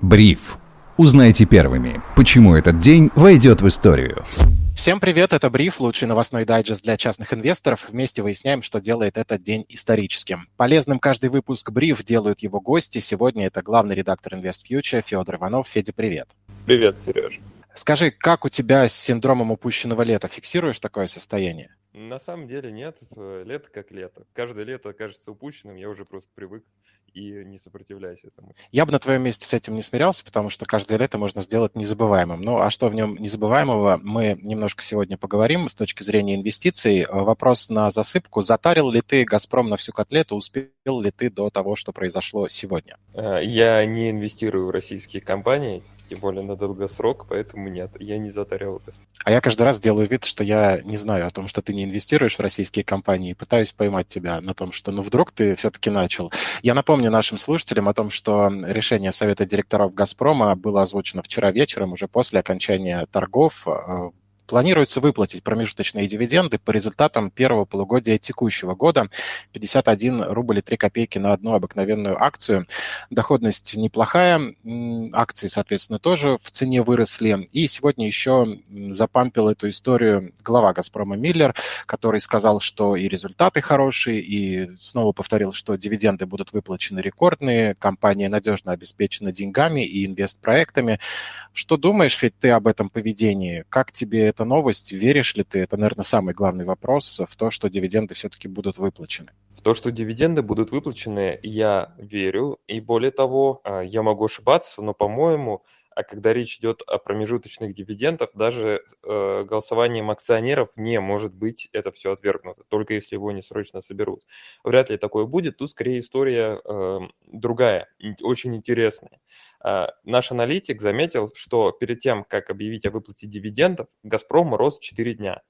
Бриф. Узнайте первыми, почему этот день войдет в историю. Всем привет, это Бриф, лучший новостной дайджест для частных инвесторов. Вместе выясняем, что делает этот день историческим. Полезным каждый выпуск Бриф делают его гости. Сегодня это главный редактор InvestFuture Федор Иванов. Федя, привет. Привет, Сереж. Скажи, как у тебя с синдромом упущенного лета? Фиксируешь такое состояние? На самом деле нет. Лето как лето. Каждое лето кажется упущенным, я уже просто привык. И не сопротивляйся этому. Я бы на твоем месте с этим не смирялся, потому что каждое лето можно сделать незабываемым. Ну, а что в нем незабываемого, мы немножко сегодня поговорим с точки зрения инвестиций. Вопрос на засыпку. Затарил ли ты «Газпром» на всю котлету? Успел ли ты до того, что произошло сегодня? Я не инвестирую в российские компании, тем более на долгосрок, поэтому нет, я не затарил. А я каждый раз делаю вид, что я не знаю о том, что ты не инвестируешь в российские компании, пытаюсь поймать тебя на том, что вдруг ты все-таки начал. Я напомню нашим слушателям о том, что решение Совета директоров «Газпрома» было озвучено вчера вечером, уже после окончания торгов. Планируется выплатить промежуточные дивиденды по результатам первого полугодия текущего года. 51 рубль и 3 копейки на одну обыкновенную акцию. Доходность неплохая, акции, соответственно, тоже в цене выросли. И сегодня еще запампил эту историю глава «Газпрома» Миллер, который сказал, что и результаты хорошие, и снова повторил, что дивиденды будут выплачены рекордные, компания надежно обеспечена деньгами и инвестпроектами. Что думаешь, Федь, ты об этом поведении? Как тебе это? Новость, веришь ли ты, это, наверное, самый главный вопрос, в то, что дивиденды все-таки будут выплачены. В то, что дивиденды будут выплачены, я верю, и более того, я могу ошибаться, но, по-моему, когда речь идет о промежуточных дивидендах, даже голосованием акционеров не может быть это все отвергнуто, только если его не срочно соберут. Вряд ли такое будет, тут скорее история другая, очень интересная. Наш аналитик заметил, что перед тем, как объявить о выплате дивидендов, «Газпром» рос 4 дня.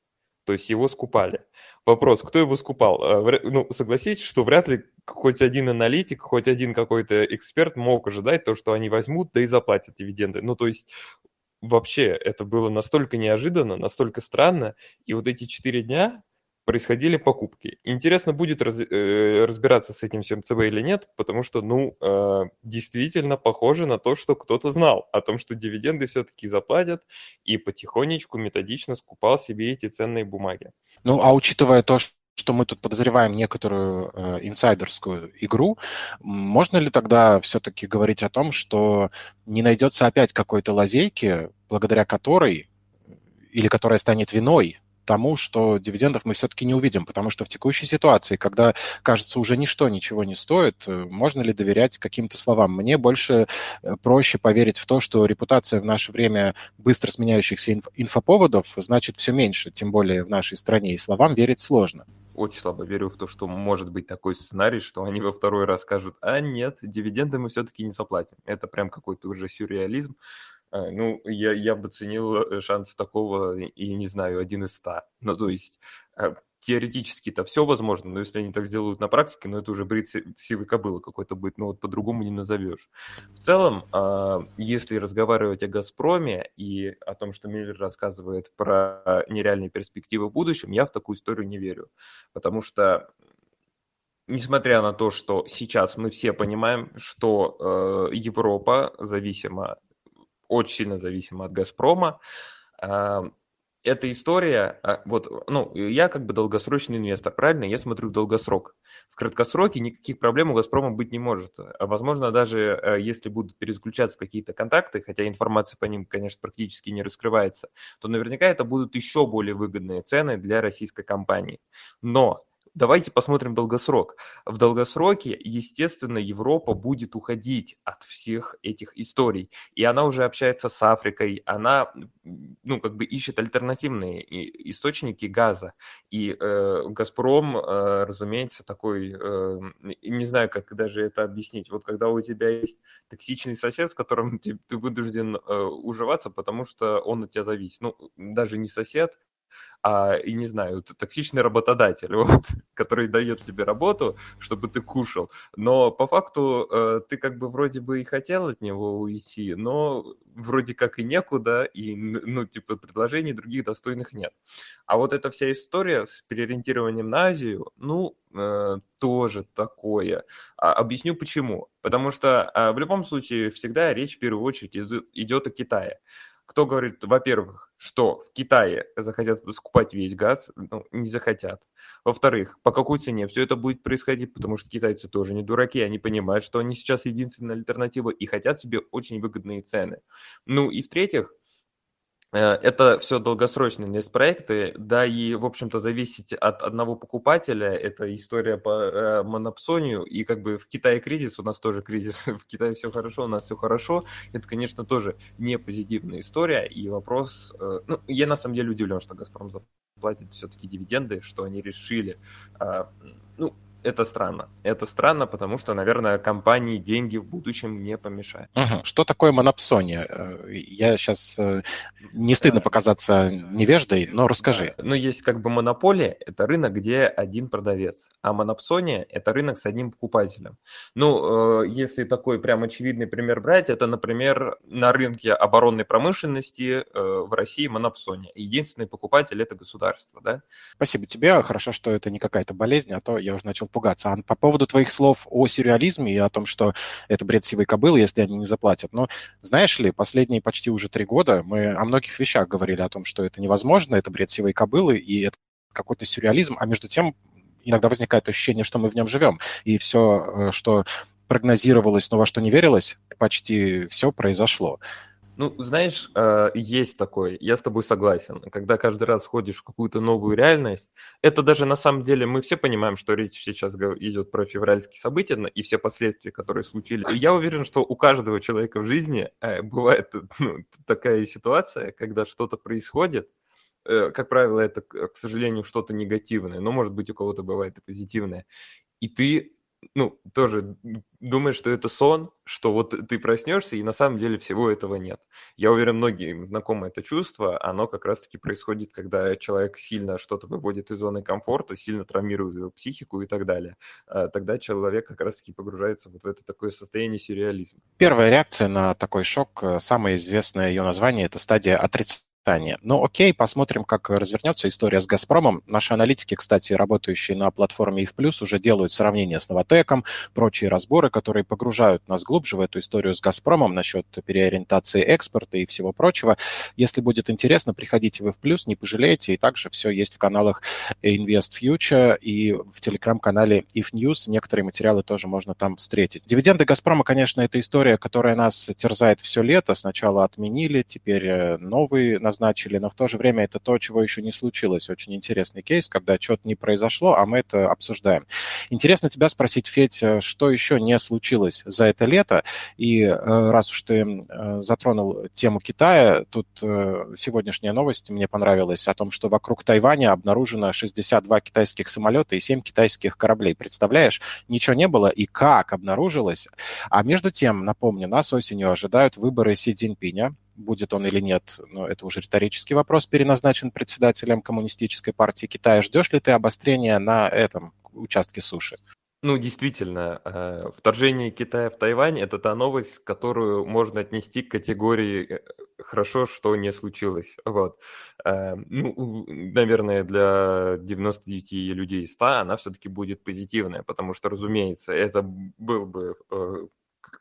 То есть его скупали. Вопрос, кто его скупал? Ну, согласитесь, что вряд ли хоть один аналитик, хоть один какой-то эксперт мог ожидать то, что они возьмут, да и заплатят дивиденды. Ну, то есть вообще это было настолько неожиданно, настолько странно. И вот эти 4 дня происходили покупки. Интересно будет разбираться с этим всем ЦБ или нет, потому что, действительно похоже на то, что кто-то знал о том, что дивиденды все-таки заплатят, и потихонечку, методично скупал себе эти ценные бумаги. Ну, а учитывая то, что мы тут подозреваем некоторую инсайдерскую игру, можно ли тогда все-таки говорить о том, что не найдется опять какой-то лазейки, благодаря которой, или которая станет виной тому, что дивидендов мы все-таки не увидим, потому что в текущей ситуации, когда, кажется, уже ничто ничего не стоит, можно ли доверять каким-то словам? Мне больше проще поверить в то, что репутация в наше время быстро сменяющихся инфоповодов значит все меньше, тем более в нашей стране, и словам верить сложно. Очень слабо верю в то, что может быть такой сценарий, что они во второй раз скажут, а нет, дивиденды мы все-таки не заплатим. Это прям какой-то уже сюрреализм. Ну, я бы ценил шансы такого, и не знаю, 1 из 100. Ну, то есть, теоретически-то все возможно, но если они так сделают на практике, ну, это уже бред сивой кобылы какой-то будет, ну, вот по-другому не назовешь. В целом, если разговаривать о «Газпроме» и о том, что Миллер рассказывает про нереальные перспективы в будущем, я в такую историю не верю, потому что... Несмотря на то, что сейчас мы все понимаем, что Европа зависима, очень сильно зависима от «Газпрома», эта история, я как бы долгосрочный инвестор, правильно? Я смотрю в долгосрок. В краткосроке никаких проблем у «Газпрома» быть не может. Возможно, даже если будут переключаться какие-то контакты, хотя информация по ним, конечно, практически не раскрывается, то наверняка это будут еще более выгодные цены для российской компании. Но... Давайте посмотрим долгосрок. В долгосроке, естественно, Европа будет уходить от всех этих историй. И она уже общается с Африкой, она ищет альтернативные источники газа. И «Газпром», разумеется, такой, не знаю, как даже это объяснить. Вот когда у тебя есть токсичный сосед, с которым ты вынужден уживаться, потому что он от тебя зависит. Ну, даже не сосед, и не знаю, токсичный работодатель, вот, который дает тебе работу, чтобы ты кушал. Но по факту ты как бы вроде бы и хотел от него уйти, но вроде как и некуда, и, ну, типа, предложений других достойных нет. А вот эта вся история с переориентированием на Азию, ну, тоже такое. Объясню почему. Потому что в любом случае всегда речь в первую очередь идет о Китае. Кто говорит, во-первых, что в Китае захотят скупать весь газ, ну, не захотят. Во-вторых, по какой цене все это будет происходить, потому что китайцы тоже не дураки, они понимают, что они сейчас единственная альтернатива и хотят себе очень выгодные цены. Ну и в-третьих, это все долгосрочные инвестпроекты, да и, в общем-то, зависеть от одного покупателя, это история по монопсонию, и как бы в Китае кризис, у нас тоже кризис, в Китае все хорошо, у нас все хорошо, это, конечно, тоже не позитивная история, и вопрос, ну, я на самом деле удивлен, что Газпром заплатит все-таки дивиденды, что они решили, ну, это странно, потому что, наверное, компании деньги в будущем не помешают. Угу. Что такое монопсония? Я сейчас не стыдно показаться невеждой, но расскажи. Да. Ну, есть как бы монополия, это рынок, где один продавец, а монопсония – это рынок с одним покупателем. Ну, если такой прям очевидный пример брать, это, например, на рынке оборонной промышленности в России монопсония. Единственный покупатель – это государство, да? Спасибо тебе, хорошо, что это не какая-то болезнь, а то я уже начал пугаться. А по поводу твоих слов о сюрреализме и о том, что это бред сивой кобылы, если они не заплатят. Но знаешь ли, последние почти уже 3 года мы о многих вещах говорили о том, что это невозможно, это бред сивой кобылы и это какой-то сюрреализм, а между тем иногда возникает ощущение, что мы в нем живем. И все, что прогнозировалось, но во что не верилось, почти все произошло. Ну, знаешь, есть такое, я с тобой согласен, когда каждый раз ходишь в какую-то новую реальность, это даже на самом деле, мы все понимаем, что речь сейчас идет про февральские события и все последствия, которые случились. Я уверен, что у каждого человека в жизни бывает, ну, такая ситуация, когда что-то происходит, как правило, это, к сожалению, что-то негативное, но, может быть, у кого-то бывает и позитивное, и ты... ну, тоже думаешь, что это сон, что вот ты проснешься, и на самом деле всего этого нет. Я уверен, многим знакомо это чувство, оно как раз-таки происходит, когда человек сильно что-то выводит из зоны комфорта, сильно травмирует его психику и так далее. Тогда человек как раз-таки погружается вот в это такое состояние сюрреализма. Первая реакция на такой шок, самое известное ее название, это стадия отрицания. Ну окей, посмотрим, как развернется история с «Газпромом». Наши аналитики, кстати, работающие на платформе IF+, уже делают сравнение с «Новотеком», прочие разборы, которые погружают нас глубже в эту историю с «Газпромом» насчет переориентации экспорта и всего прочего. Если будет интересно, приходите в IF+, не пожалеете. И также все есть в каналах InvestFuture и в телеграм-канале IF News. Некоторые материалы тоже можно там встретить. Дивиденды «Газпрома», конечно, это история, которая нас терзает все лето. Сначала отменили, теперь новые назначили. Но в то же время это то, чего еще не случилось. Очень интересный кейс, когда что-то не произошло, а мы это обсуждаем. Интересно тебя спросить, Федь, что еще не случилось за это лето? И раз уж ты затронул тему Китая, тут сегодняшняя новость мне понравилась о том, что вокруг Тайваня обнаружено 62 китайских самолета и 7 китайских кораблей. Представляешь, ничего не было и как обнаружилось. А между тем, напомню, нас осенью ожидают выборы Си Цзиньпиня. Будет он или нет, но это уже риторический вопрос, переназначен председателем Коммунистической партии Китая. Ждешь ли ты обострения на этом участке суши? Ну, действительно, вторжение Китая в Тайвань – это та новость, которую можно отнести к категории «хорошо, что не случилось». Вот. Ну, наверное, для 99 людей из 100 она все-таки будет позитивная, потому что, разумеется, это был бы...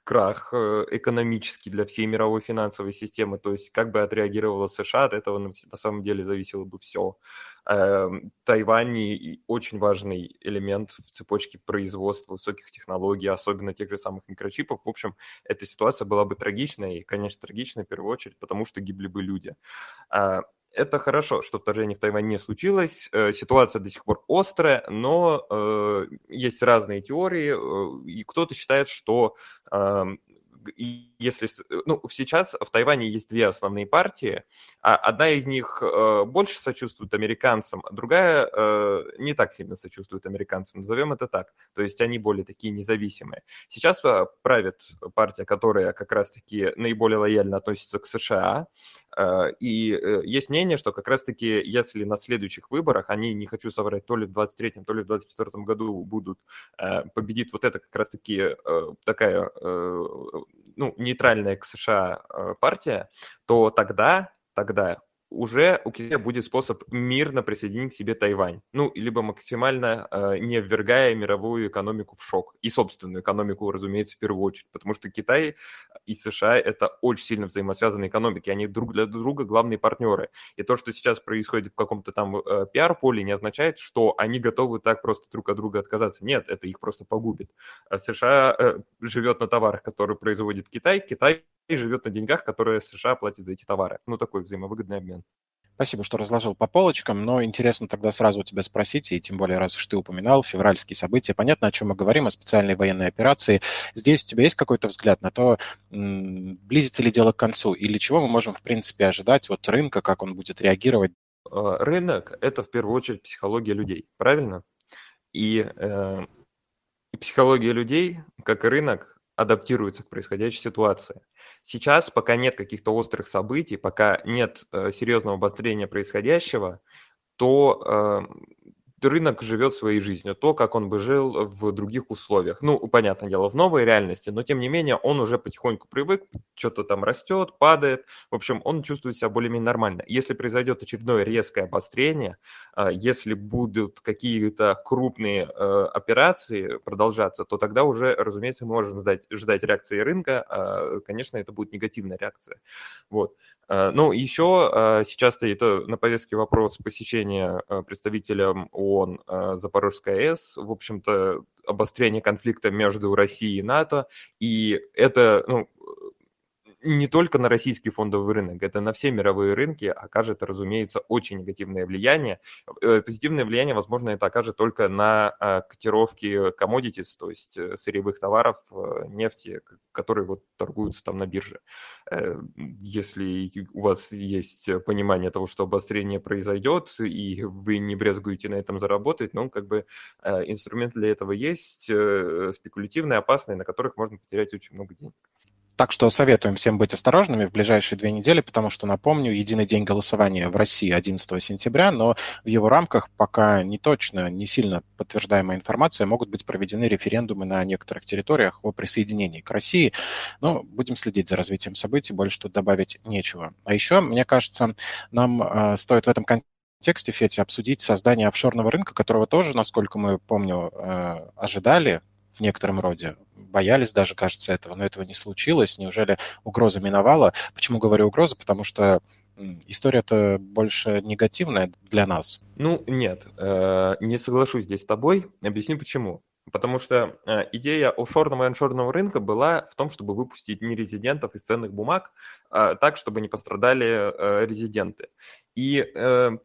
крах экономический для всей мировой финансовой системы, то есть как бы отреагировала США, от этого на самом деле зависело бы все. Тайвань очень важный элемент в цепочке производства высоких технологий, особенно тех же самых микрочипов. В общем, эта ситуация была бы трагичной, и, конечно, трагичной в первую очередь, потому что гибли бы люди. Это хорошо, что вторжение в Тайвань не случилось, ситуация до сих пор острая, но есть разные теории, и кто-то считает, что если, ну, сейчас в Тайване есть две основные партии, а одна из них больше сочувствует американцам, а другая не так сильно сочувствует американцам, назовем это так. То есть они более такие независимые. Сейчас правит партия, которая как раз-таки наиболее лояльно относится к США, и есть мнение, что как раз-таки, если на следующих выборах, они, не хочу соврать, то ли в 23-м, то ли в 24-м году будут, победит вот эта как раз-таки такая, ну, нейтральная к США партия, то тогда уже у Китая будет способ мирно присоединить к себе Тайвань, ну, либо максимально не ввергая мировую экономику в шок, и собственную экономику, разумеется, в первую очередь, потому что Китай и США – это очень сильно взаимосвязанные экономики, они друг для друга главные партнеры, и то, что сейчас происходит в каком-то там пиар-поле, не означает, что они готовы так просто друг от друга отказаться, нет, это их просто погубит. США живет на товарах, которые производит Китай и живет на деньгах, которые США платят за эти товары. Ну, такой взаимовыгодный обмен. Спасибо, что разложил по полочкам, но интересно тогда сразу у тебя спросить, и тем более, раз уж ты упоминал февральские события, понятно, о чем мы говорим, о специальной военной операции. Здесь у тебя есть какой-то взгляд на то, близится ли дело к концу, или чего мы можем, в принципе, ожидать от рынка, как он будет реагировать? Рынок – это, в первую очередь, психология людей, правильно? И психология людей, как и рынок, адаптируется к происходящей ситуации. Сейчас, пока нет каких-то острых событий, пока нет серьезного обострения происходящего, то рынок живет своей жизнью, то, как он бы жил в других условиях. Ну, понятное дело, в новой реальности, но, тем не менее, он уже потихоньку привык, что-то там растет, падает. В общем, он чувствует себя более-менее нормально. Если произойдет очередное резкое обострение, если будут какие-то крупные операции продолжаться, то тогда уже, разумеется, мы можем ждать реакции рынка. Конечно, это будет негативная реакция. Вот. Ну, еще сейчас это на повестке вопрос посещения представителям ООН Запорожской АЭС, в общем-то, обострение конфликта между Россией и НАТО, и это, ну, не только на российский фондовый рынок, это на все мировые рынки окажет, разумеется, очень негативное влияние. Позитивное влияние, возможно, это окажет только на котировки commodities, то есть сырьевых товаров, нефти, которые вот торгуются там на бирже. Если у вас есть понимание того, что обострение произойдет, и вы не брезгуете на этом заработать, ну, как бы инструмент для этого есть, спекулятивные, опасные, на которых можно потерять очень много денег. Так что советуем всем быть осторожными в ближайшие 2 недели, потому что, напомню, единый день голосования в России 11 сентября, но в его рамках пока не точно, не сильно подтверждаемая информация, могут быть проведены референдумы на некоторых территориях о присоединении к России. Но будем следить за развитием событий, больше тут добавить нечего. А еще, мне кажется, нам стоит в этом контексте, Федь, обсудить создание офшорного рынка, которого тоже, насколько мы помню, ожидали в некотором роде. Боялись даже, кажется, этого, но этого не случилось. Неужели угроза миновала? Почему говорю угроза? Потому что история-то больше негативная для нас. Ну, нет, не соглашусь здесь с тобой. Объясню, почему. Потому что идея офшорного и аншорного рынка была в том, чтобы выпустить нерезидентов из ценных бумаг так, чтобы не пострадали резиденты. И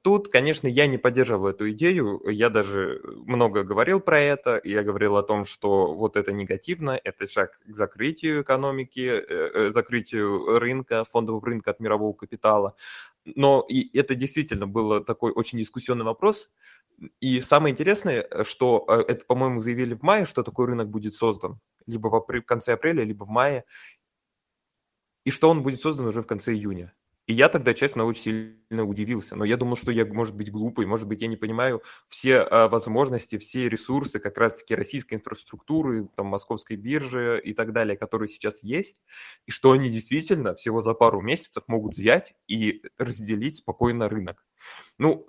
тут, конечно, я не поддерживал эту идею, я даже много говорил про это, я говорил о том, что вот это негативно, это шаг к закрытию экономики, закрытию рынка, фондового рынка от мирового капитала. Но и это действительно был такой очень дискуссионный вопрос. И самое интересное, что это, по-моему, заявили в мае, что такой рынок будет создан либо в конце апреля, либо в мае, и что он будет создан уже в конце июня. И я тогда, честно, очень сильно удивился, но я думал, что я, может быть, глупый, может быть, я не понимаю все возможности, все ресурсы как раз-таки российской инфраструктуры, там, московской биржи и так далее, которые сейчас есть, и что они действительно всего за пару месяцев могут взять и разделить спокойно рынок. Ну,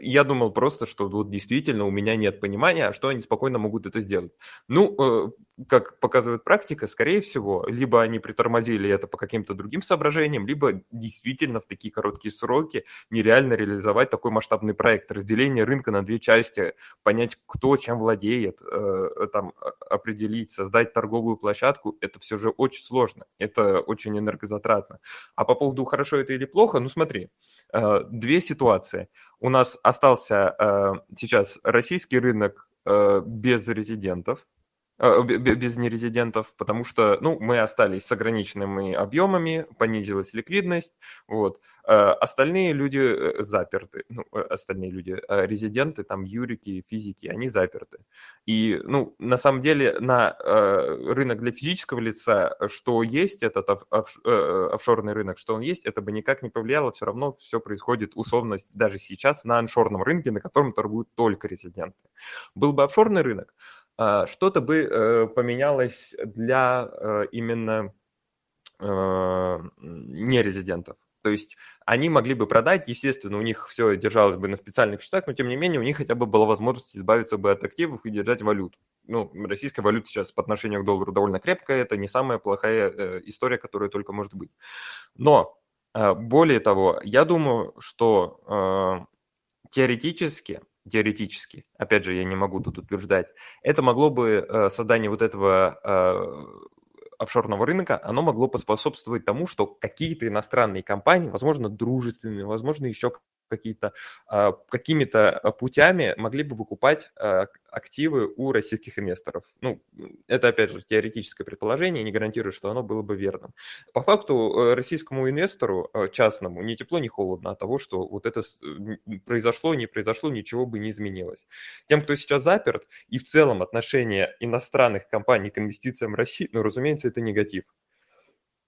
я думал просто, что вот действительно у меня нет понимания, что они спокойно могут это сделать. Ну, как показывает практика, скорее всего, либо они притормозили это по каким-то другим соображениям, либо действительно в такие короткие сроки нереально реализовать такой масштабный проект. Разделение рынка на 2 части, понять, кто чем владеет, там, определить, создать торговую площадку, это все же очень сложно, это очень энергозатратно. А по поводу «хорошо это или плохо», ну, смотри, 2 ситуации. У нас остался сейчас российский рынок без резидентов, без нерезидентов, потому что, ну, мы остались с ограниченными объемами, понизилась ликвидность, вот. Остальные люди заперты, ну, остальные люди, резиденты, там, юрики, физики, они заперты. И, ну, на самом деле, на рынок для физического лица, что есть этот офшорный рынок, что он есть, это бы никак не повлияло, все равно все происходит условно даже сейчас на оншорном рынке, на котором торгуют только резиденты. Был бы офшорный рынок, что-то бы поменялось для именно нерезидентов. То есть они могли бы продать, естественно, у них все держалось бы на специальных счетах, но тем не менее у них хотя бы была возможность избавиться бы от активов и держать валюту. Ну, российская валюта сейчас по отношению к доллару довольно крепкая, это не самая плохая история, которая только может быть. Но более того, я думаю, что теоретически, опять же, я не могу тут утверждать, это могло бы создание вот этого офшорного рынка, оно могло поспособствовать тому, что какие-то иностранные компании, возможно, дружественные, возможно, еще какими-то путями могли бы выкупать активы у российских инвесторов. Ну, это, опять же, теоретическое предположение, не гарантирую, что оно было бы верным. По факту, российскому инвестору частному ни тепло, ни холодно от того, что вот это произошло, не произошло, ничего бы не изменилось. Тем, кто сейчас заперт, и в целом отношение иностранных компаний к инвестициям в Россию, ну, разумеется, это негатив.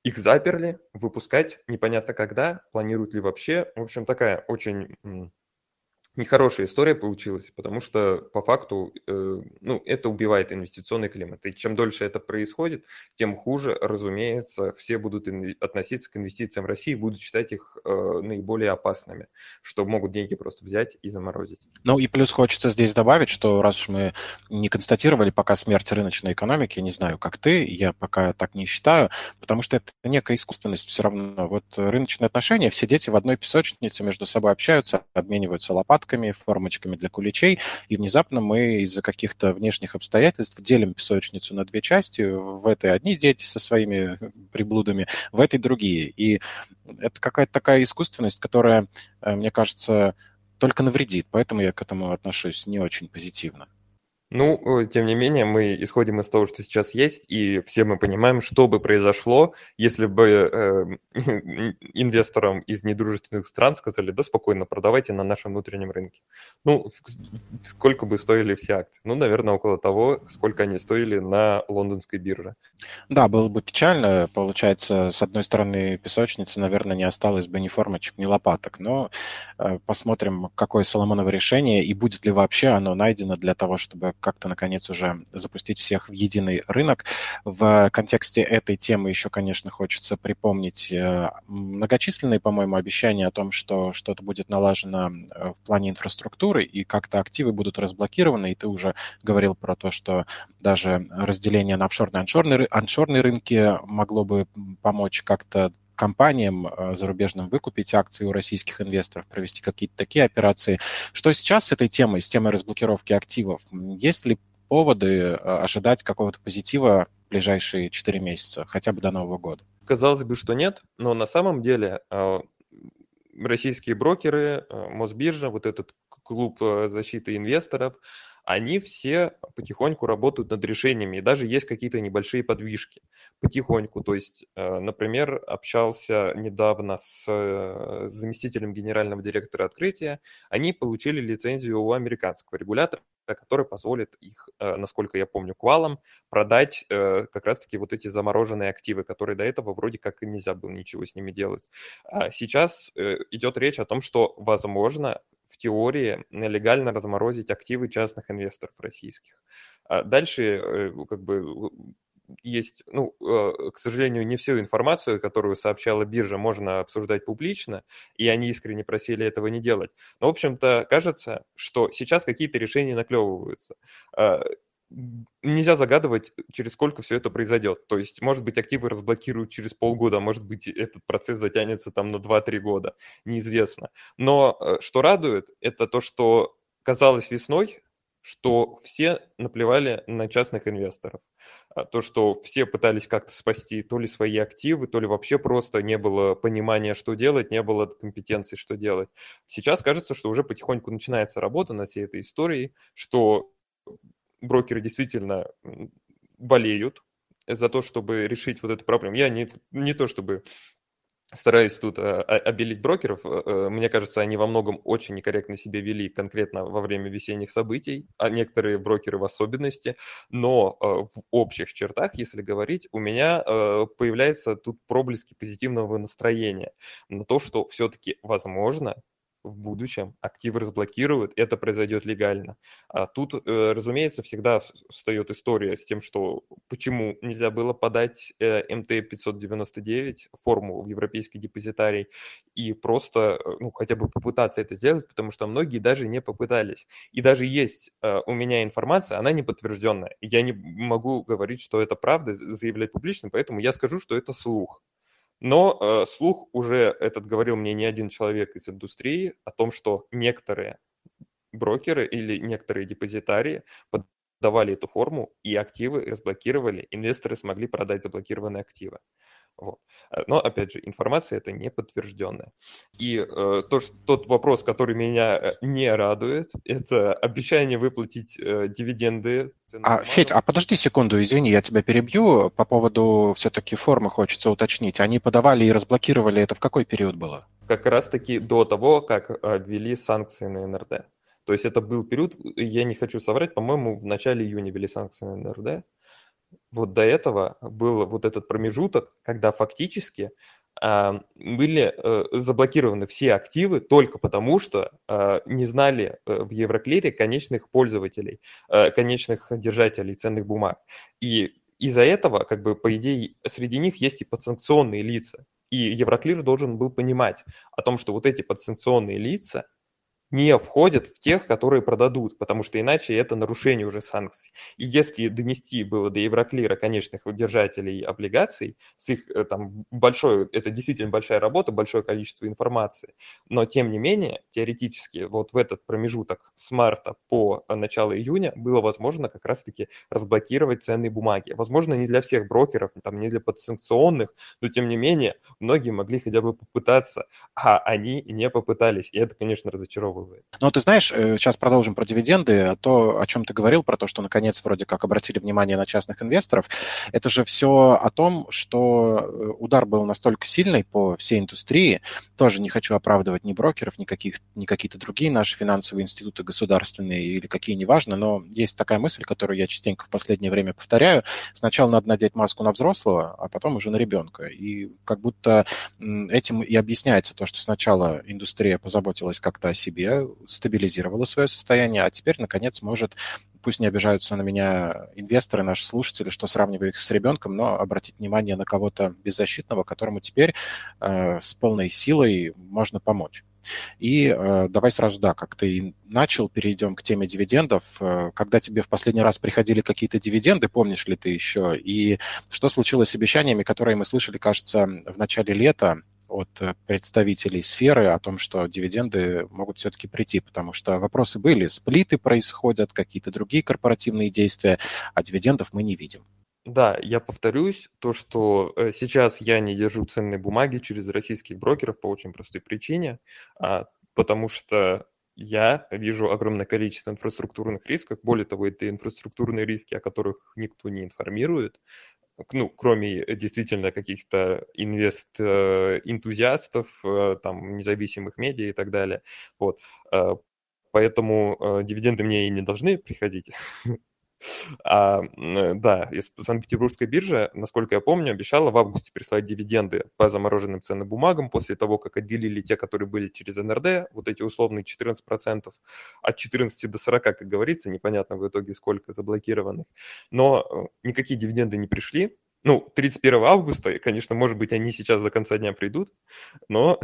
Их заперли, выпускать непонятно когда, планируют ли вообще. В общем, такая очень нехорошая история получилась, потому что по факту это убивает инвестиционный климат. И чем дольше это происходит, тем хуже, разумеется, все будут относиться к инвестициям в Россию и будут считать их наиболее опасными, что могут деньги просто взять и заморозить. Ну и плюс хочется здесь добавить, что раз уж мы не констатировали пока смерть рыночной экономики, я не знаю, как ты, я пока так не считаю, потому что это некая искусственность все равно. Вот рыночные отношения, все дети в одной песочнице между собой общаются, обмениваются лопатками, формочками для куличей, и внезапно мы из-за каких-то внешних обстоятельств делим песочницу на две части. В этой одни дети со своими приблудами, в этой другие. И это какая-то такая искусственность, которая, мне кажется, только навредит, поэтому я к этому отношусь не очень позитивно. Ну, тем не менее, мы исходим из того, что сейчас есть, и все мы понимаем, что бы произошло, если бы инвесторам из недружественных стран сказали, да, спокойно, продавайте на нашем внутреннем рынке. Ну, сколько бы стоили все акции? Ну, наверное, около того, сколько они стоили на лондонской бирже. Да, было бы печально. Получается, с одной стороны, песочницы, наверное, не осталось бы ни формочек, ни лопаток. Но посмотрим, какое Соломоново решение, и будет ли вообще оно найдено для того, чтобы как-то, наконец, уже запустить всех в единый рынок. В контексте этой темы еще, конечно, хочется припомнить многочисленные, по-моему, обещания о том, что что-то будет налажено в плане инфраструктуры, и как-то активы будут разблокированы. И ты уже говорил про то, что даже разделение на офшорные и аншорные рынки могло бы помочь как-то компаниям зарубежным выкупить акции у российских инвесторов, провести какие-то такие операции. Что сейчас с этой темой, с темой разблокировки активов? Есть ли поводы ожидать какого-то позитива в ближайшие 4 месяца, хотя бы до Нового года? Казалось бы, что нет, но на самом деле российские брокеры, Мосбиржа, вот этот клуб защиты инвесторов, они все потихоньку работают над решениями, и даже есть какие-то небольшие подвижки. Потихоньку, то есть, например, общался недавно с заместителем генерального директора Открытия, они получили лицензию у американского регулятора, который позволит их, насколько я помню, квалом продать как раз-таки вот эти замороженные активы, которые до этого вроде как и нельзя было ничего с ними делать. А сейчас идет речь о том, что, возможно, в теории легально разморозить активы частных инвесторов российских. Дальше как бы есть, ну, к сожалению, не всю информацию, которую сообщала биржа, можно обсуждать публично, и они искренне просили этого не делать. Но, в общем-то, кажется, что сейчас какие-то решения наклевываются. Нельзя загадывать, через сколько все это произойдет. То есть, может быть, активы разблокируют через полгода, может быть, этот процесс затянется там на 2-3 года, неизвестно. Но что радует, это то, что казалось весной, что все наплевали на частных инвесторов. То, что все пытались как-то спасти то ли свои активы, то ли вообще просто не было понимания, что делать, не было компетенции, что делать. Сейчас кажется, что уже потихоньку начинается работа над всей этой историей, что брокеры действительно болеют за то, чтобы решить вот эту проблему. Я не то чтобы стараюсь тут обелить брокеров. Мне кажется, они во многом очень некорректно себя вели конкретно во время весенних событий, а некоторые брокеры в особенности. Но в общих чертах, если говорить, у меня появляются тут проблески позитивного настроения на то, что все-таки возможно, в будущем активы разблокируют, это произойдет легально. А тут, разумеется, всегда встает история с тем, что почему нельзя было подать МТ-599 форму в европейский депозитарий и просто хотя бы попытаться это сделать, потому что многие даже не попытались. И даже есть у меня информация, она не подтвержденная. Я не могу говорить, что это правда, заявлять публично, поэтому я скажу, что это слух. Но слух уже этот говорил мне не один человек из индустрии о том, что некоторые брокеры или некоторые депозитарии подавали эту форму, и активы разблокировали, инвесторы смогли продать заблокированные активы. Вот. Но, опять же, информация это не подтвержденная. И тот вопрос, который меня не радует, это обещание выплатить дивиденды. Федь, подожди секунду, извини, я тебя перебью. По поводу все-таки формы хочется уточнить. Они подавали и разблокировали, это в какой период было? Как раз-таки до того, как ввели санкции на НРД. То есть это был период, я не хочу соврать, по-моему, в начале июня ввели санкции на НРД. Вот до этого был вот этот промежуток, когда фактически были заблокированы все активы только потому, что не знали в Евроклире конечных пользователей, конечных держателей ценных бумаг. И из-за этого, по идее, среди них есть и подсанкционные лица. И Евроклир должен был понимать о том, что вот эти подсанкционные лица не входят в тех, которые продадут, потому что иначе это нарушение уже санкций. И если донести было до Евроклира конечных держателей облигаций, с их это действительно большая работа, большое количество информации, но тем не менее, теоретически, вот в этот промежуток с марта по начало июня было возможно как раз-таки разблокировать ценные бумаги. Возможно, не для всех брокеров, не для подсанкционных, но тем не менее, многие могли хотя бы попытаться, а они не попытались, и это, конечно, разочаровывает. Ну, ты знаешь, сейчас продолжим про дивиденды. То, о чем ты говорил, про то, что, наконец, вроде как обратили внимание на частных инвесторов, это же все о том, что удар был настолько сильный по всей индустрии. Тоже не хочу оправдывать ни брокеров, ни какие-то другие наши финансовые институты государственные или какие, неважно, но есть такая мысль, которую я частенько в последнее время повторяю. Сначала надо надеть маску на взрослого, а потом уже на ребенка. И как будто этим и объясняется то, что сначала индустрия позаботилась как-то о себе, стабилизировала свое состояние, а теперь, наконец, может, пусть не обижаются на меня инвесторы, наши слушатели, что сравниваю их с ребенком, но обратить внимание на кого-то беззащитного, которому теперь с полной силой можно помочь. И давай сразу, как ты начал, перейдем к теме дивидендов. Когда тебе в последний раз приходили какие-то дивиденды, помнишь ли ты еще? И что случилось с обещаниями, которые мы слышали, кажется, в начале лета, от представителей сферы о том, что дивиденды могут все-таки прийти, потому что вопросы были, сплиты происходят, какие-то другие корпоративные действия, а дивидендов мы не видим. Да, я повторюсь, то, что сейчас я не держу ценные бумаги через российских брокеров по очень простой причине, потому что я вижу огромное количество инфраструктурных рисков, более того, это инфраструктурные риски, о которых никто не информирует, кроме действительно каких-то инвест-энтузиастов, независимых медиа и так далее. Вот. Поэтому дивиденды мне и не должны приходить. Санкт-Петербургская биржа, насколько я помню, обещала в августе прислать дивиденды по замороженным ценным бумагам после того, как отделили те, которые были через НРД, вот эти условные 14%, от 14 до 40, как говорится, непонятно в итоге сколько заблокированных, но никакие дивиденды не пришли. 31 августа, конечно, может быть, они сейчас до конца дня придут, но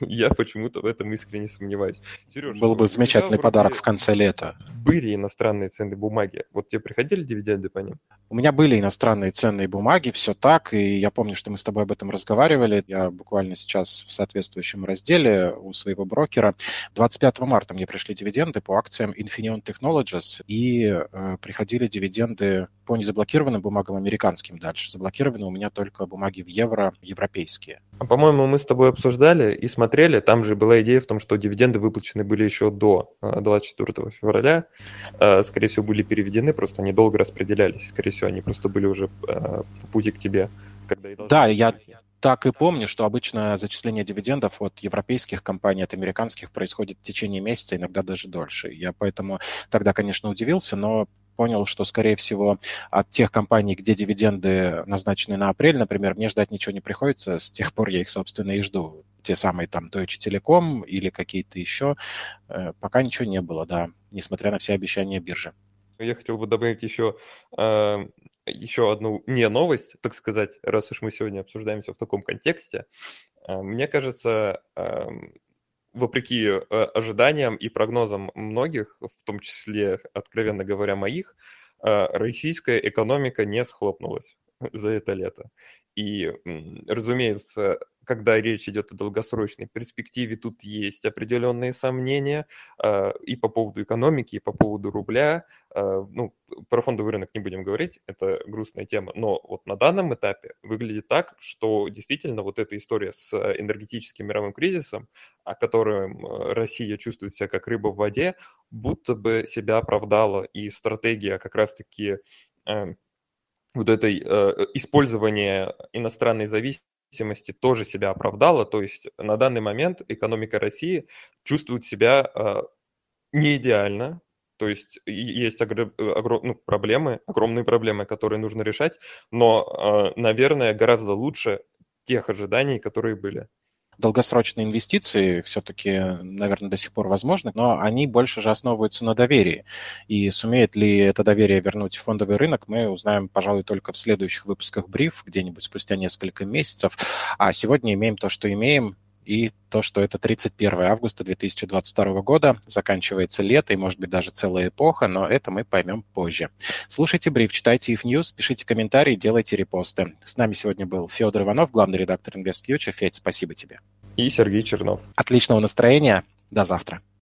я почему-то в этом искренне сомневаюсь. Сережа, был бы замечательный подарок в конце лета. Были иностранные ценные бумаги? Вот тебе приходили дивиденды по ним? У меня были иностранные ценные бумаги, все так, и я помню, что мы с тобой об этом разговаривали. Я буквально сейчас в соответствующем разделе у своего брокера. 25 марта мне пришли дивиденды по акциям Infineon Technologies, и приходили дивиденды по незаблокированным бумагам американским дальше. Заблокированы у меня только бумаги в евро, европейские. По-моему, мы с тобой обсуждали и смотрели. Там же была идея в том, что дивиденды выплачены были еще до 24 февраля. Скорее всего, были переведены, просто они долго распределялись. Скорее всего, они просто были уже по пути к тебе. Когда и да, я... Так и помню, что обычно зачисление дивидендов от европейских компаний, от американских происходит в течение месяца, иногда даже дольше. Я поэтому тогда, конечно, удивился, но понял, что, скорее всего, от тех компаний, где дивиденды назначены на апрель, например, мне ждать ничего не приходится. С тех пор я их, собственно, и жду. Те самые там Deutsche Telekom или какие-то еще. Пока ничего не было, да, несмотря на все обещания биржи. Я хотел бы добавить еще одну не новость, так сказать, раз уж мы сегодня обсуждаемся в таком контексте. Мне кажется, вопреки ожиданиям и прогнозам многих, в том числе, откровенно говоря, моих, российская экономика не схлопнулась за это лето. И, разумеется, когда речь идет о долгосрочной перспективе, тут есть определенные сомнения и по поводу экономики, и по поводу рубля. Ну, про фондовый рынок не будем говорить, это грустная тема, но вот на данном этапе выглядит так, что действительно вот эта история с энергетическим мировым кризисом, о котором Россия чувствует себя как рыба в воде, будто бы себя оправдала, и стратегия как раз-таки вот этой использования иностранной зависимости тоже себя оправдала. То есть на данный момент экономика России чувствует себя не идеально. То есть есть огромные проблемы, которые нужно решать, но, наверное, гораздо лучше тех ожиданий, которые были. Долгосрочные инвестиции все-таки, наверное, до сих пор возможны, но они больше же основываются на доверии. И сумеет ли это доверие вернуть в фондовый рынок, мы узнаем, пожалуй, только в следующих выпусках «Бриф», где-нибудь спустя несколько месяцев. А сегодня имеем то, что имеем, и то, что это 31 августа 2022 года. Заканчивается лето и, может быть, даже целая эпоха, но это мы поймем позже. Слушайте «Бриф», читайте IF News, пишите комментарии, делайте репосты. С нами сегодня был Федор Иванов, главный редактор InvestFuture. Федь, спасибо тебе. И Сергей Чернов. Отличного настроения. До завтра.